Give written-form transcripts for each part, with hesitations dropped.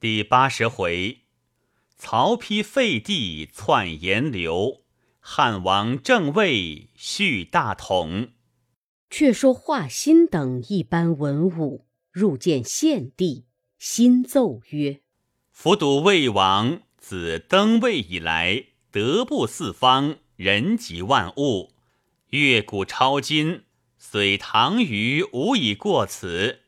第80回，曹丕废帝篡炎刘，汉王正位续大统。却说华歆等一班文武入见献帝，新奏曰：伏睹魏王自登位以来，德布四方，人及万物，越古超今，虽唐虞无以过此。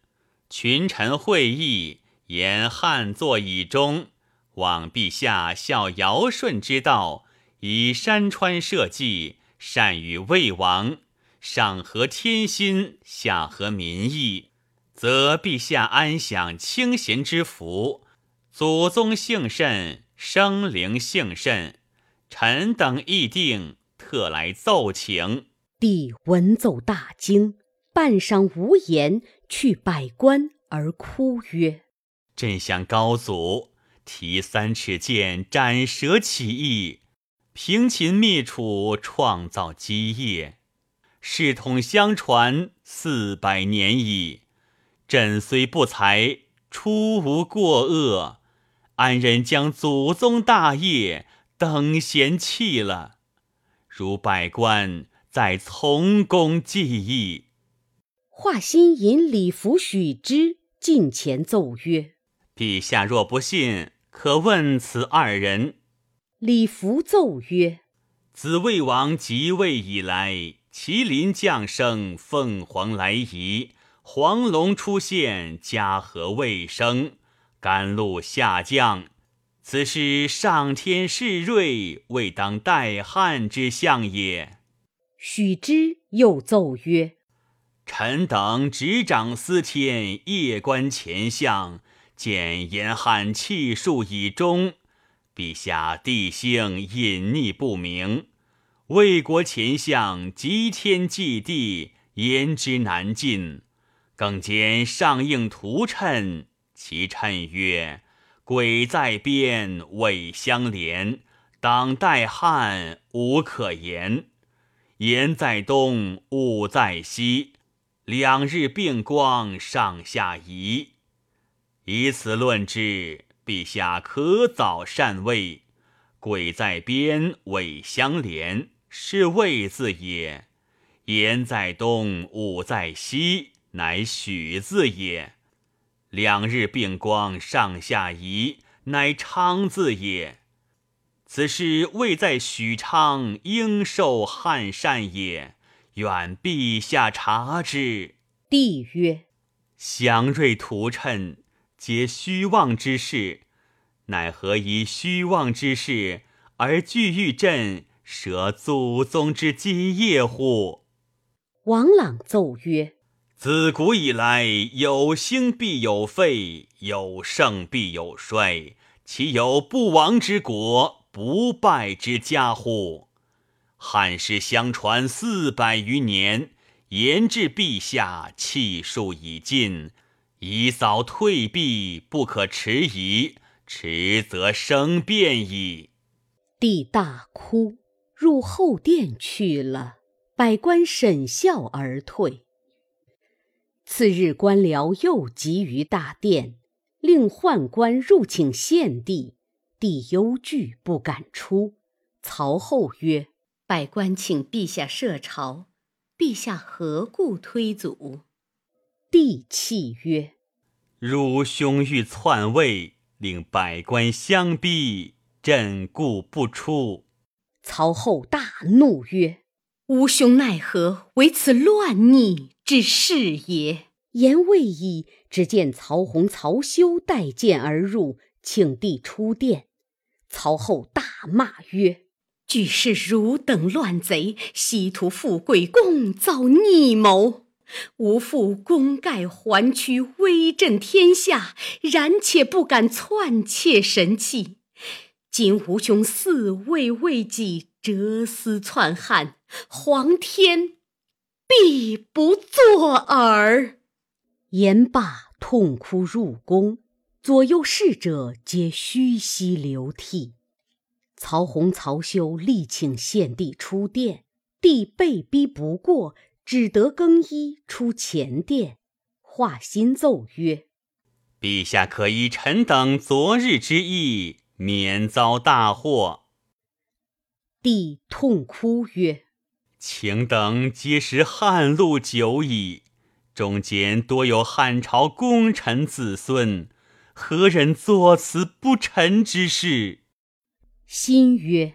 群臣会议，言汉作以终，望陛下效尧舜之道，以山川社稷，善与魏王，上合天心，下合民意，则陛下安享清闲之福，祖宗幸甚，生灵幸甚。臣等议定，特来奏请。帝闻奏大惊，半晌无言，去百官而哭曰：朕向高祖提3尺剑，斩蛇起义，平秦灭楚，创造基业，世统相传400年矣。朕虽不才，出无过恶，安人将祖宗大业等闲弃了，如百官再从公计议。华歆引李福、许之近前奏曰：陛下若不信，可问此二人。李福奏曰：自魏王即位以来，麒麟降生，凤凰来仪，黄龙出现，家和未生，甘露下降，此是上天示瑞，未当代汉之象也。许之又奏曰：臣等执掌司天，夜观前象，见炎汉气数已终，陛下帝性隐匿不明，魏国前象极天祭地，言之难尽，更兼上应图谶，其谶曰：鬼在边，伪相连，党代汉，无可言。言在东，物在西，两日并光，上下移。以此论之，陛下可早禅位。鬼在边，伪相连，是魏字也；言在东，物在西，乃许字也。两日并光，上下移，乃昌字也。此是未在许昌，应受汉善也，愿陛下察之。帝曰：祥瑞图谶，皆虚妄之事，乃何以虚妄之事而惧欲朕舍祖宗之基业乎？王朗奏曰：自古以来，有兴必有废，有盛必有衰，岂有不亡之国，不败之家乎？汉室相传400余年，言至陛下，气数已尽，宜早退避，不可迟疑，迟则生变矣。帝大哭，入后殿去了，百官沈笑而退。次日，官僚又集于大殿，令宦官入请献帝。帝忧惧，不敢出。曹后曰：百官请陛下设朝，陛下何故推阻？帝泣曰：汝兄欲篡位，令百官相逼，朕故不出。曹后大怒曰：吾兄奈何为此乱逆之事也？言未已，只见曹洪、曹休带剑而入，请帝出殿。曹后大骂曰：俱是汝等乱贼，希图富贵，共造逆谋，吾父功盖寰区，威震天下，然且不敢篡窃神器。今吾兄嗣位未几，辄思篡汉，皇天必不作耳。言罢，痛哭入宫，左右侍者皆吁膝流涕。曹洪、曹休力请献帝出殿，帝被逼不过，只得更衣出前殿。华歆奏曰：陛下可依臣等昨日之意，免遭大祸。”帝痛哭曰：“请等皆识汉路久矣，中间多有汉朝功臣子孙，何人作此不臣之事？”新曰：“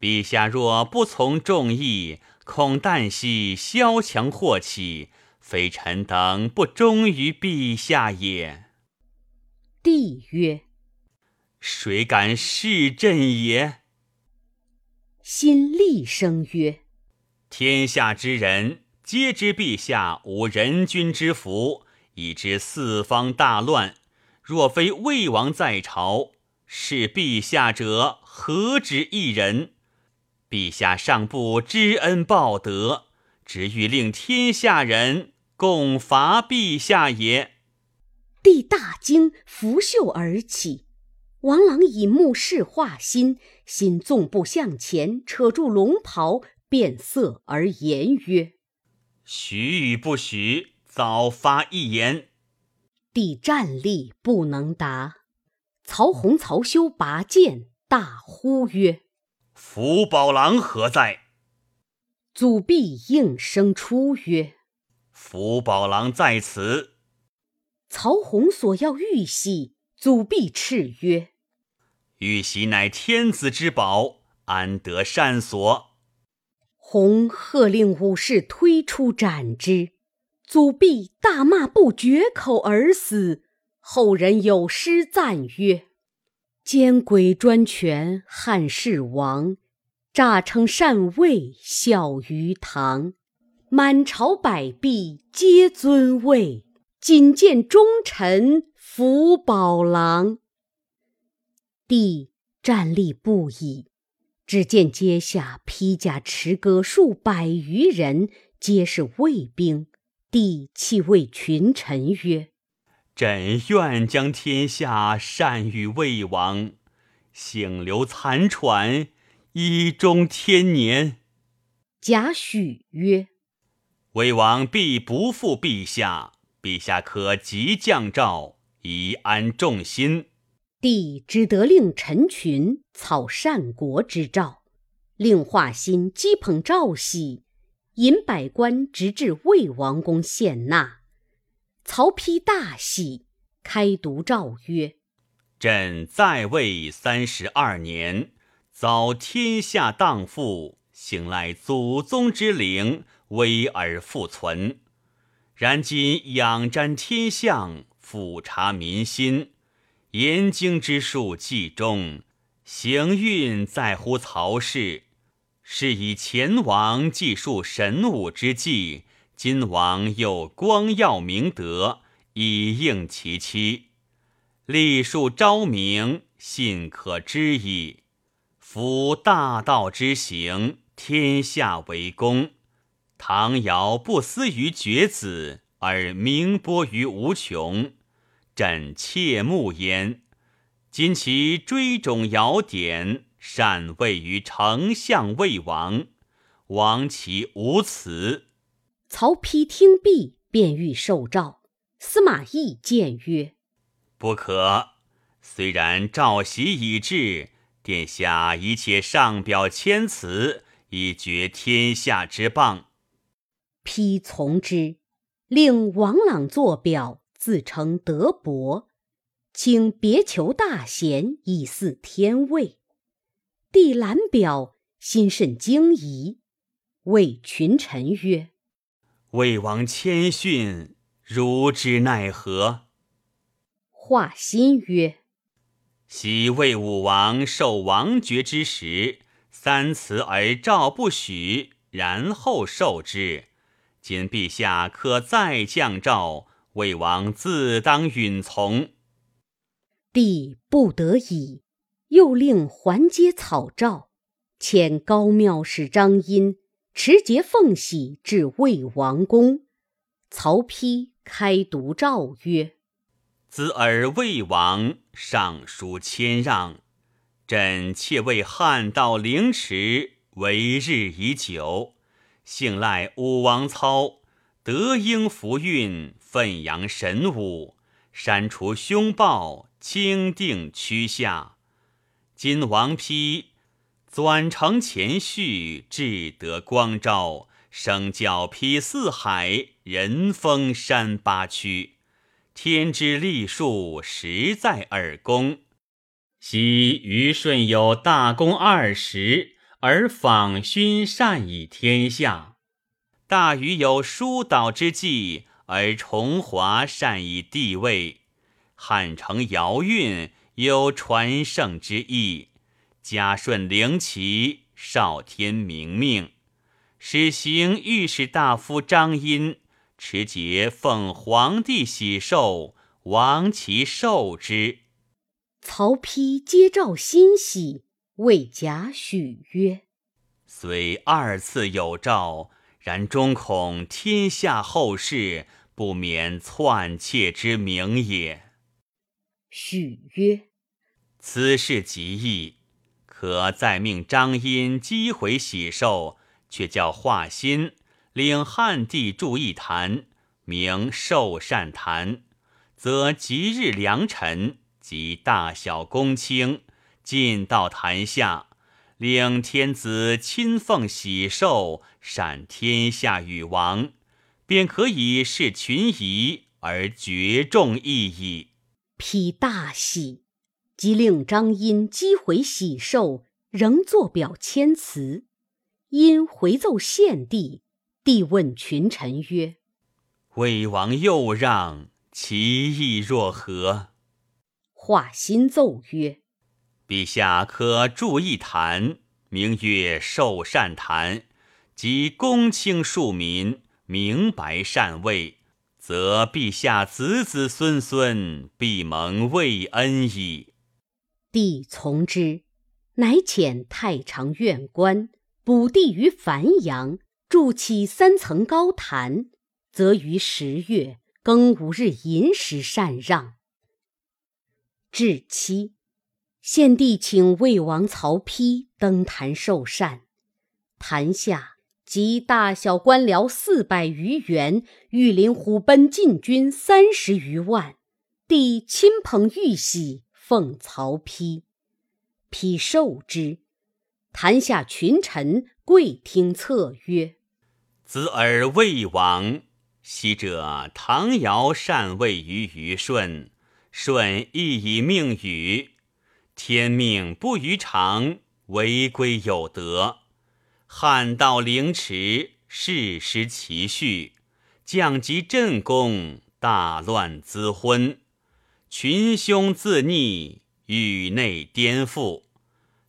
陛下若不从众议，恐旦夕萧墙祸起，非臣等不忠于陛下也。”帝曰：“谁敢弑朕也？”新厉声曰：“天下之人皆知陛下无人君之福，以致四方大乱。若非魏王在朝，是陛下者何止一人？陛下尚不知恩报德，只欲令天下人共伐陛下也。”帝大惊，拂袖而起。王朗以目视化心，心纵步向前，扯住龙袍，变色而言曰：“许与不许，早发一言。”帝站立不能答。曹洪、曹休拔剑，大呼曰：“福宝郎何在？”祖弼应声出曰：“福宝郎在此。”曹洪所要玉玺，祖弼斥曰：“玉玺乃天子之宝，安得擅索？”洪喝令武士推出斩之，祖弼大骂不绝口而死。后人有诗赞曰：“奸鬼专权汉室亡，诈称禅位笑于堂。满朝百弊皆尊位，仅见忠臣福宝郎。”帝站立不已，只见阶下披甲持戈数百余人，皆是卫兵。帝泣谓群臣曰：“朕愿将天下禅与魏王，幸留残喘，以终天年。”贾诩曰：“魏王必不负陛下，陛下可即降诏，以安众心。”帝只得令陈群草善国之诏，令华歆击捧诏玺，引百官直至魏王宫献纳。曹丕大喜，开读诏曰：“朕在位32年，遭天下荡覆，幸赖祖宗之灵，危而复存。然今仰瞻天象，俯察民心，研经之术既中，行运在乎曹氏。是以前王记述神武之技，今王又光耀明德，以应其期。历数昭明，信可知矣。夫大道之行，天下为公。唐尧不思于厥子，而名播于无穷，朕切慕焉。今其追踵尧典，禅位于丞相魏王，亡其无辞。”曹丕听毕，便欲受诏。司马懿谏曰：“不可，虽然诏玺已至，殿下宜且上表千辞，以绝天下之谤。”丕从之，令王朗作表，自称德伯，请别求大贤，以祀天位。帝览表，心甚惊疑，谓群臣曰：“魏王谦逊，如之奈何？”华歆曰：“昔魏武王受王爵之时，三辞而诏不许，然后受之。今陛下可再降诏，魏王自当允从。”帝不得已，又令还阶草诏，遣高庙使张殷持节奉玺至魏王宫。曹丕开读诏曰：“兹尔魏王尚书谦让，朕切为汉道凌迟，为日已久。幸赖武王操，德应符韵，奋扬神武，删除凶暴，清定趋下。今王丕纂承前序，至得光昭，声教披四海，人封山八区。天之历数，实在尔公。昔虞舜有大功20，而访勋善以天下；大禹有疏导之计，而崇华善以地位；汉承尧运，有传圣之意；嘉顺灵奇，少天明命。始行御史大夫张殷，持节奉皇帝喜寿，王其受之。曹丕皆照欣喜，谓贾诩曰：虽二次有诏，然终恐天下后世，不免篡窃之名也。诩曰：此事极易，可再命张殷击回喜寿，却叫华歆领汉帝筑一坛，名寿善坛，则即日良辰及大小公卿进到坛下，领天子亲奉喜寿，赏天下与王，便可以视群疑而决众议矣。丕大喜，即令张殷击回喜寿，仍作表谦辞。殷回奏献帝，帝问群臣曰：魏王又让，其意若何？华歆奏曰：陛下可筑一坛，名曰寿善坛，即公卿庶民，明白善位，则陛下子子孙孙必蒙魏恩矣。帝从之，乃遣太常院官补地于繁阳，筑起3层高坛，则于10月庚午日寅时禅让。至期，献帝请魏王曹丕登坛受禅，坛下集大小官僚400余员，御林虎贲禁军30余万。帝亲朋御喜，奉曹丕，丕受之。坛下群臣跪听策曰：子尔魏王，昔者唐尧禅位于虞舜，舜亦以命禹，天命不于常，违规有德。汉道凌迟，事失其序，降及镇公，大乱滋昏，群凶自逆，域内颠覆，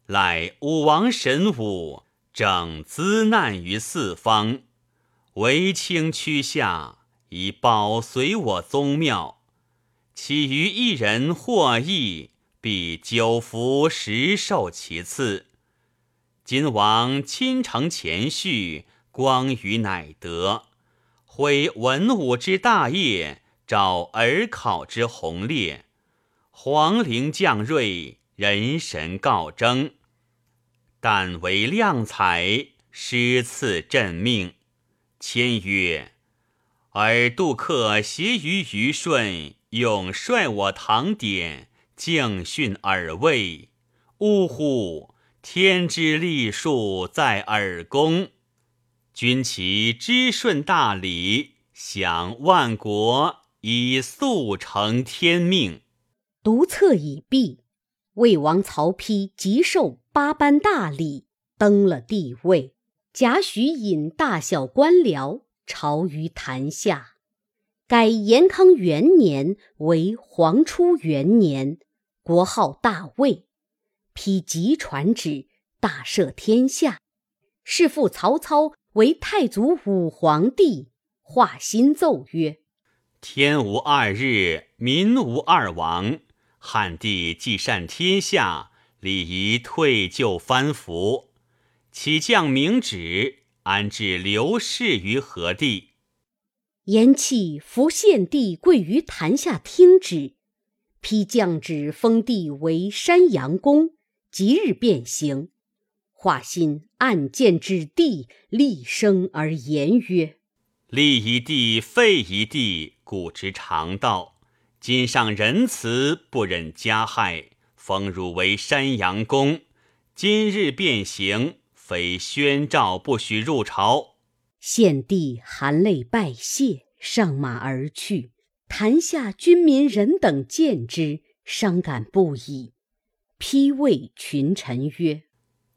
乃武王神武，整滋难于四方，唯卿区下，以保随我宗庙。其余一人获益，必久服实受其次。今王亲承前序，光于乃德，挥文武之大业，照尔考之宏烈，皇陵降瑞，人神告征，但为亮才，诗赐朕命。签曰：尔杜克挟于虞舜，永率我唐典，敬训尔魏。呜呼！天之历数，在尔公。君其知顺大礼，享万国，以速成天命。独策已毕，魏王曹丕即受8般大礼，登了帝位。贾诩引大小官僚朝于坛下。改延康元年为黄初元年，国号大魏。丕即传旨，大赦天下。世父曹操为太祖武皇帝。华歆奏曰：天无2日，民无2王。汉帝既善天下，理宜退就藩服。岂降明旨，安置刘氏于何地？言讫，伏献帝跪于坛下听旨。丕降旨封帝为山阳公，即日便行。华歆按剑指帝，厉声而言曰：立一帝，废一帝，古之常道。今上仁慈，不忍加害，封汝为山阳公。今日变形，非宣诏不许入朝。”献帝含泪拜谢，上马而去。坛下军民人等见之，伤感不已。丕谓群臣曰：“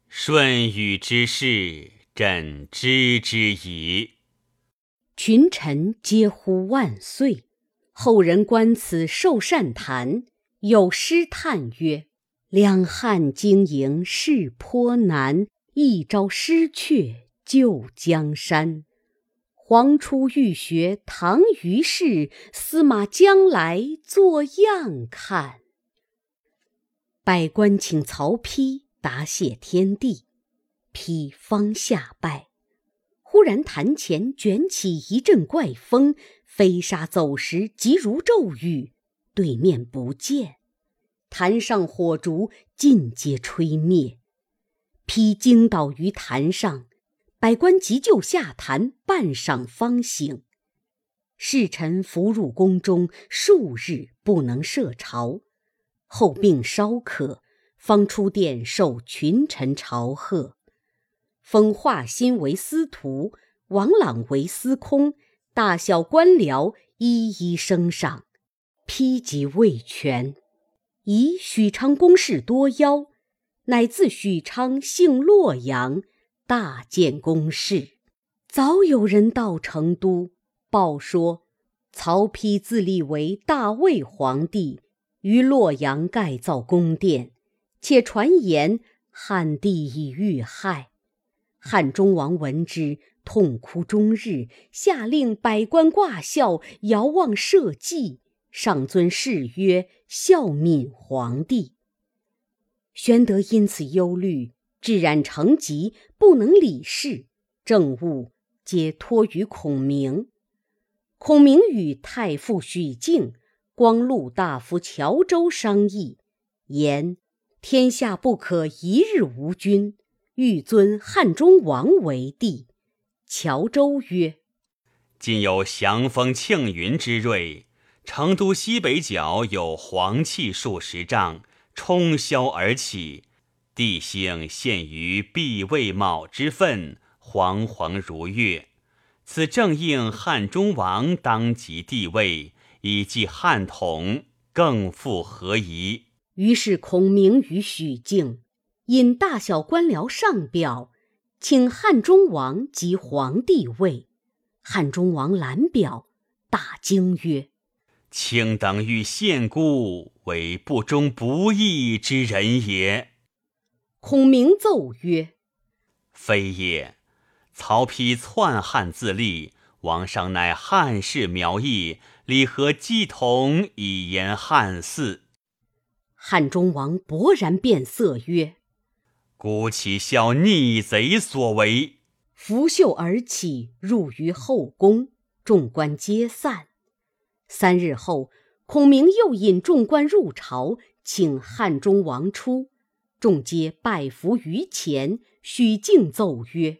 舜禹之事，朕知之矣。”群臣皆呼万岁。后人观此寿善坛，有诗叹曰：“两汉经营事颇难，一朝失却旧江山。黄初欲学唐虞事，司马将来做样看。”百官请曹丕答谢天地，丕方下拜，忽然坛前卷起一阵怪风，飞沙走石，急如骤雨，对面不见，坛上火烛尽皆吹灭。丕惊倒于坛上，百官急救下坛，半晌方醒。侍臣伏入宫中，数日不能设朝，后病稍可，方出殿受群臣朝贺。封华歆为司徒，王朗为司空，大小官僚一一升赏。丕即位权，以许昌公事多妖，乃自许昌幸洛阳，大建宫室。早有人到成都报说，曹丕自立为大魏皇帝，于洛阳盖造宫殿，且传言汉帝已遇害。汉中王闻之，痛哭终日，下令百官挂孝，遥望社稷，上尊谥曰孝闵皇帝。玄德因此忧虑，致染成疾，不能理事，政务皆托于孔明。孔明与太傅许靖、光禄大夫谯周商议，言天下不可一日无君，欲尊汉中王为帝。谯周曰：“今有祥风庆云之瑞，成都西北角有黄气数十丈，冲霄而起，帝兴陷于毕魏卯之分，惶惶如月。此正应汉中王当即帝位，以继汉统，更复何宜？”于是孔明与许靖引大小官僚上表，请汉中王即皇帝位。汉中王览表，大惊曰：“卿等欲献孤，为不忠不义之人也。”孔明奏曰：“非也。曹丕篡汉自立，王上乃汉室苗裔，理何继统以言汉嗣？”汉中王勃然变色曰：“孤岂效逆贼所为？”拂袖而起，入于后宫，众官皆散。3日后，孔明又引众官入朝，请汉中王出，众皆拜伏于前。许靖奏曰：“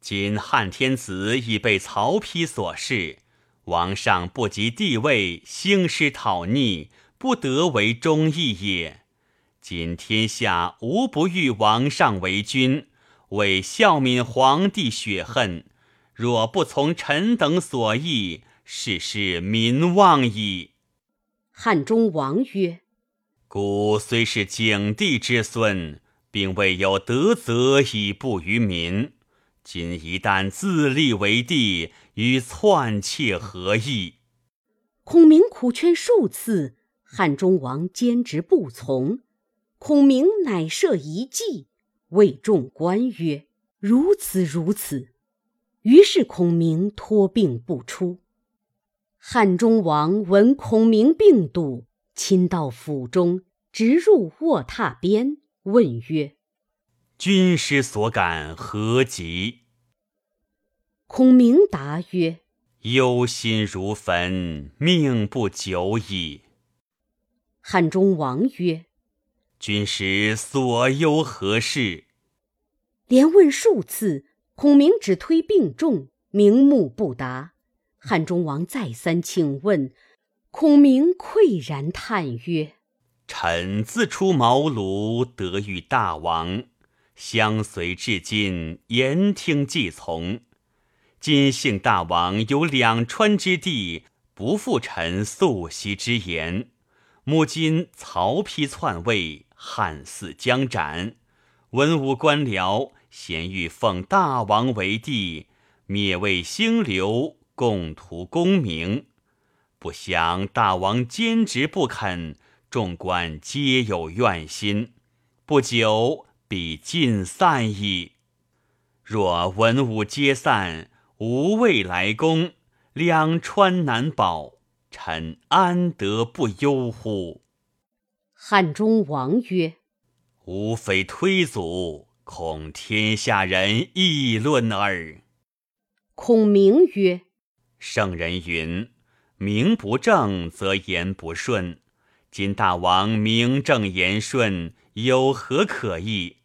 今汉天子已被曹丕所弑，王上不及帝位，兴师讨逆，不得为忠义也。今天下无不欲王上为君，为孝闵皇帝雪恨，若不从臣等所意，世事民忘矣。”汉中王曰：“孤虽是景帝之孙，并未有德泽以布于民，今一旦自立为帝，与篡窃何异？”孔明苦劝数次，汉中王坚持不从。孔明乃设一计，谓众官曰：“如此如此。”于是孔明托病不出。汉中王闻孔明病笃，亲到府中，直入卧榻边，问曰：“君师所感何疾？”孔明答曰：“忧心如焚，命不久矣。”汉中王曰：“君师所忧何事？”连问数次，孔明只推病重，瞑目不答。汉中王再三请问，孔明喟然叹曰：臣自出茅庐，得遇大王，相随至今，言听计从。今幸大王有两川之地，不负臣素昔之言。目今曹丕篡位，汉嗣将斩，文武官僚咸欲奉大王为帝，灭魏兴刘，共图功名。不想大王坚持不肯，众官皆有怨心，不久必尽散矣。若文武皆散，无未来功，两川难保，臣安得不忧乎？汉中王曰：吾非推阻，恐天下人议论耳。孔明曰：圣人云，名不正则言不顺，今大王名正言顺，有何可议？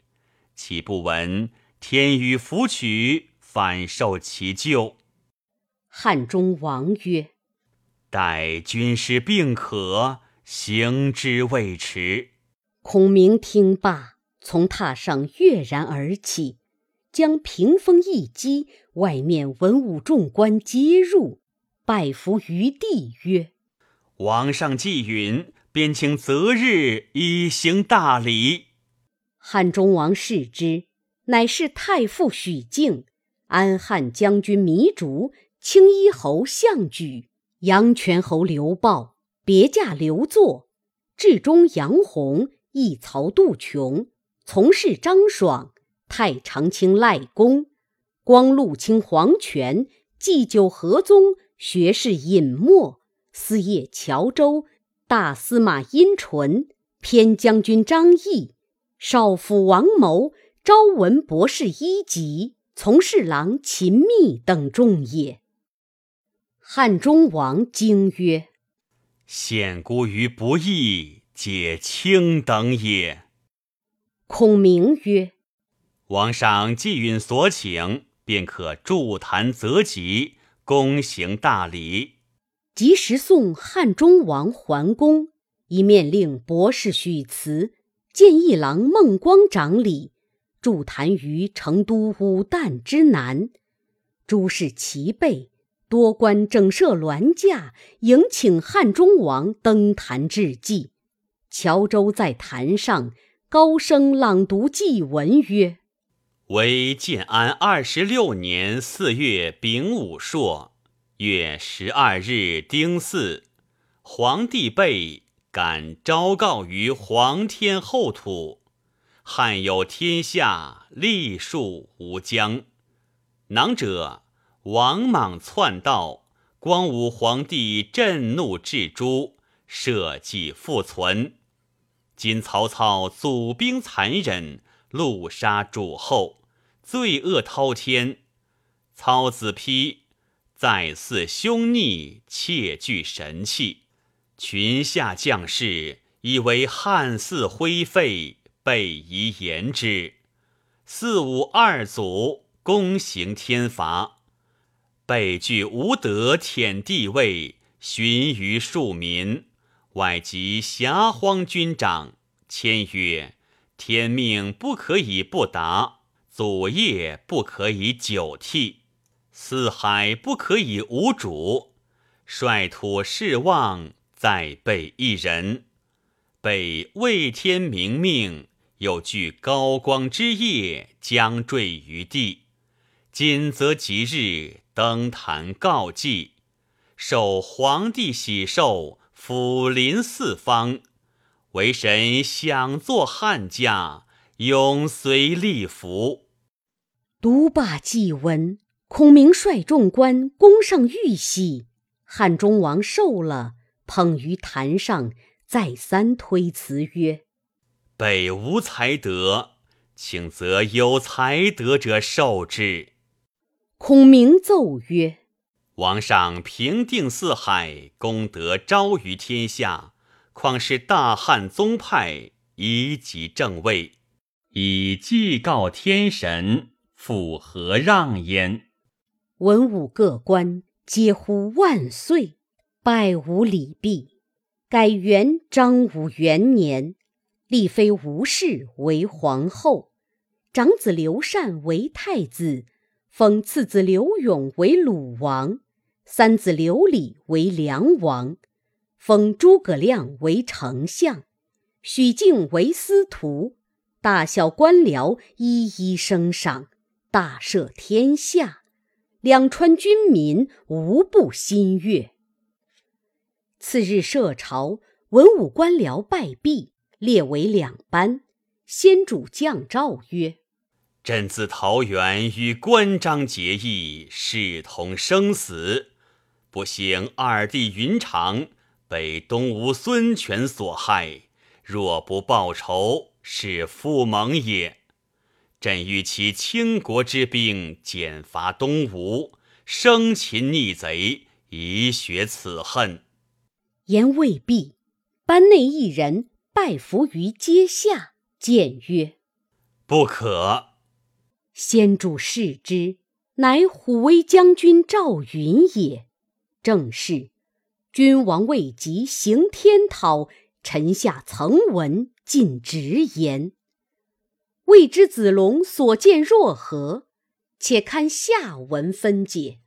岂不闻天与福取，反受其咎？汉中王曰：待军师病可，行之未迟。孔明听罢，从榻上跃然而起，将屏风一击，外面文武众官皆入，拜伏于地曰：王上既允，便请择日以行大礼。汉中王视之，乃是太傅许靖、安汉将军糜竺、青衣侯项举、阳泉侯刘豹、别驾刘祚、至中杨洪、一曹杜穹、从事张爽、太常卿赖公、光禄卿黄权、祭酒何宗、学士尹默、司业谯周、大司马殷纯、偏将军张翼、少府王谋、昭文博士一级、从事郎秦密等众也。汉中王惊曰：陷孤于不义，皆卿等也。孔明曰：王上既允所请，便可助谈择吉，公行大礼。及时送汉中王还宫，一面令博士许慈、谏议郎孟光掌礼，助谈于成都五旦之南。诸事齐备，多官整设銮驾，迎请汉中王登坛致祭。谯周在坛上高声朗读祭文曰：为建安26年4月丙午朔，月12日丁巳，皇帝备敢昭告于皇天后土，汉有天下，历数无疆。囊者王莽篡道，光武皇帝震怒至诛，社稷复存。今曹操组兵残忍，戮杀主后，罪恶滔天。操子丕再次凶逆，窃据神器，群下将士以为汉嗣灰废，备以言之。四五二祖，公行天罚，备据无德，舔地位，徇于庶民，外及遐荒军长，签曰：天命不可以不达，祖业不可以久替，四海不可以无主，率土势望，在备一人。备畏天明命，有具高光之业，将坠于地。今则即日登坛告祭，受皇帝喜寿，抚临四方，为神享作汉家，永随立福。读罢祭文，孔明率众官恭上玉玺，汉中王受了，捧于坛上，再三推辞曰：备无才德，请则有才德者受之。孔明奏曰：王上平定四海，功德昭于天下，况是大汉宗派，宜即正位，以祭告天神，复何让焉？文武各官皆呼万岁，拜吴礼毕，改元章武元年，立妃吴氏为皇后，长子刘禅为太子，封次子刘永为鲁王，三子刘礼为梁王，封诸葛亮为丞相，许靖为司徒，大小官僚一一升赏，大赦天下，两川军民无不欣悦。次日设朝，文武官僚拜毕，列为两班。先主降诏曰：朕自桃园与关张结义，视同生死，不幸二弟云长被东吴孙权所害，若不报仇，是复盟也。朕欲其倾国之兵，减伐东吴，生擒逆贼，以雪此恨。言未毕，班内一人拜伏于阶下，谏曰：不可。先主视之，乃虎威将军赵云也。正是：君王未及行天讨，臣下曾闻尽直言。未知子龙所见若何？且看下文分解。